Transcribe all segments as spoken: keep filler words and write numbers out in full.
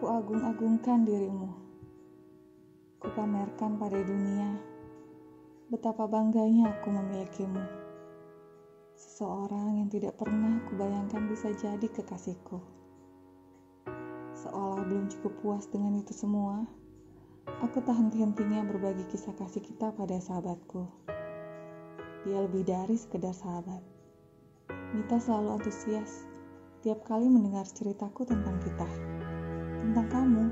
Kuagung-agungkan dirimu. Kupamerkan pada dunia betapa bangganya aku memilikimu. Seseorang yang tidak pernah kubayangkan bisa jadi kekasihku. Seolah belum cukup puas dengan itu semua, aku tak henti-hentinya berbagi kisah kasih kita pada sahabatku. Dia lebih dari sekedar sahabat. Mita selalu antusias tiap kali mendengar ceritaku tentang kita, tentang kamu.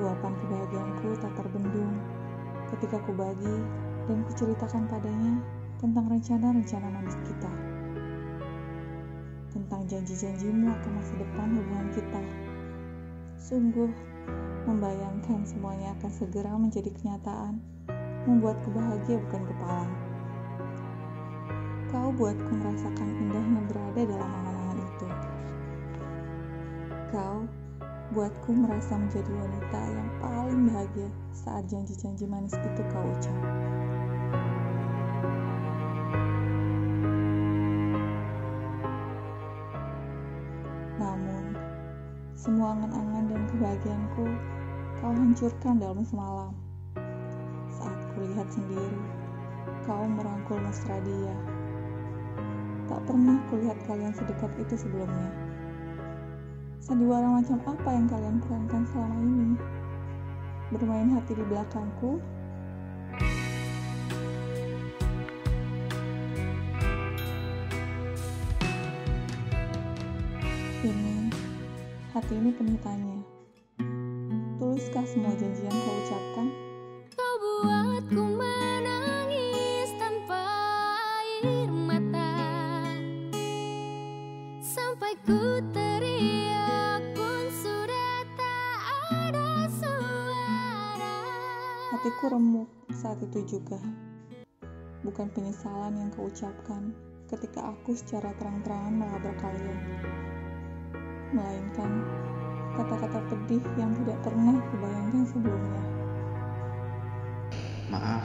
Luapan kebahagiaanku tak terbendung ketika ku bagi dan kuceritakan padanya tentang rencana-rencana manis kita, tentang janji-janjimu akan masa depan hubungan kita. Sungguh, membayangkan semuanya akan segera menjadi kenyataan membuatku bahagia bukan kepalang. Kau buatku merasakan indahnya berada dalam angan-angan itu. Kau buatku merasa menjadi wanita yang paling bahagia saat janji-janji manis itu kau ucap. Namun, semua angan-angan dan kebahagiaanku kau hancurkan dalam semalam. Saat kulihat sendiri, kau merangkul Nostradia. Tak pernah kulihat kalian sedekat itu sebelumnya. Sandiwara macam apa yang kalian perankan selama ini? Bermain hati di belakangku? Ini, hati ini penuh tanya. Tuluskah semua janji yang kau ucapkan? Kau buatku menangis tanpa air mata. Sampai ku teriak pun sudah tak ada suara. Hatiku remuk saat itu juga. Bukan penyesalan yang kau ucapkan ketika aku secara terang-terangan melabrak kalian, melainkan kata-kata pedih yang tidak pernah kubayangkan sebelumnya. Maaf,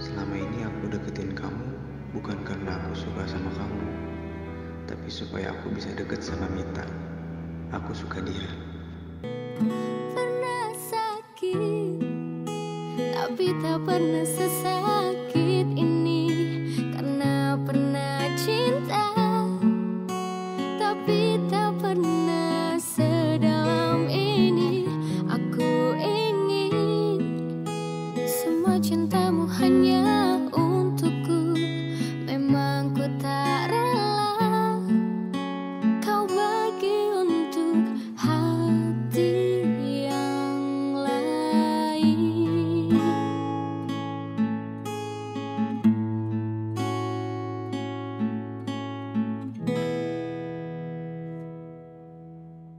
selama ini aku deketin kamu bukan karena aku suka sama kamu, tapi supaya aku bisa deket sama Mita. Aku suka dia. Pernah sakit, tapi tak pernah selesai.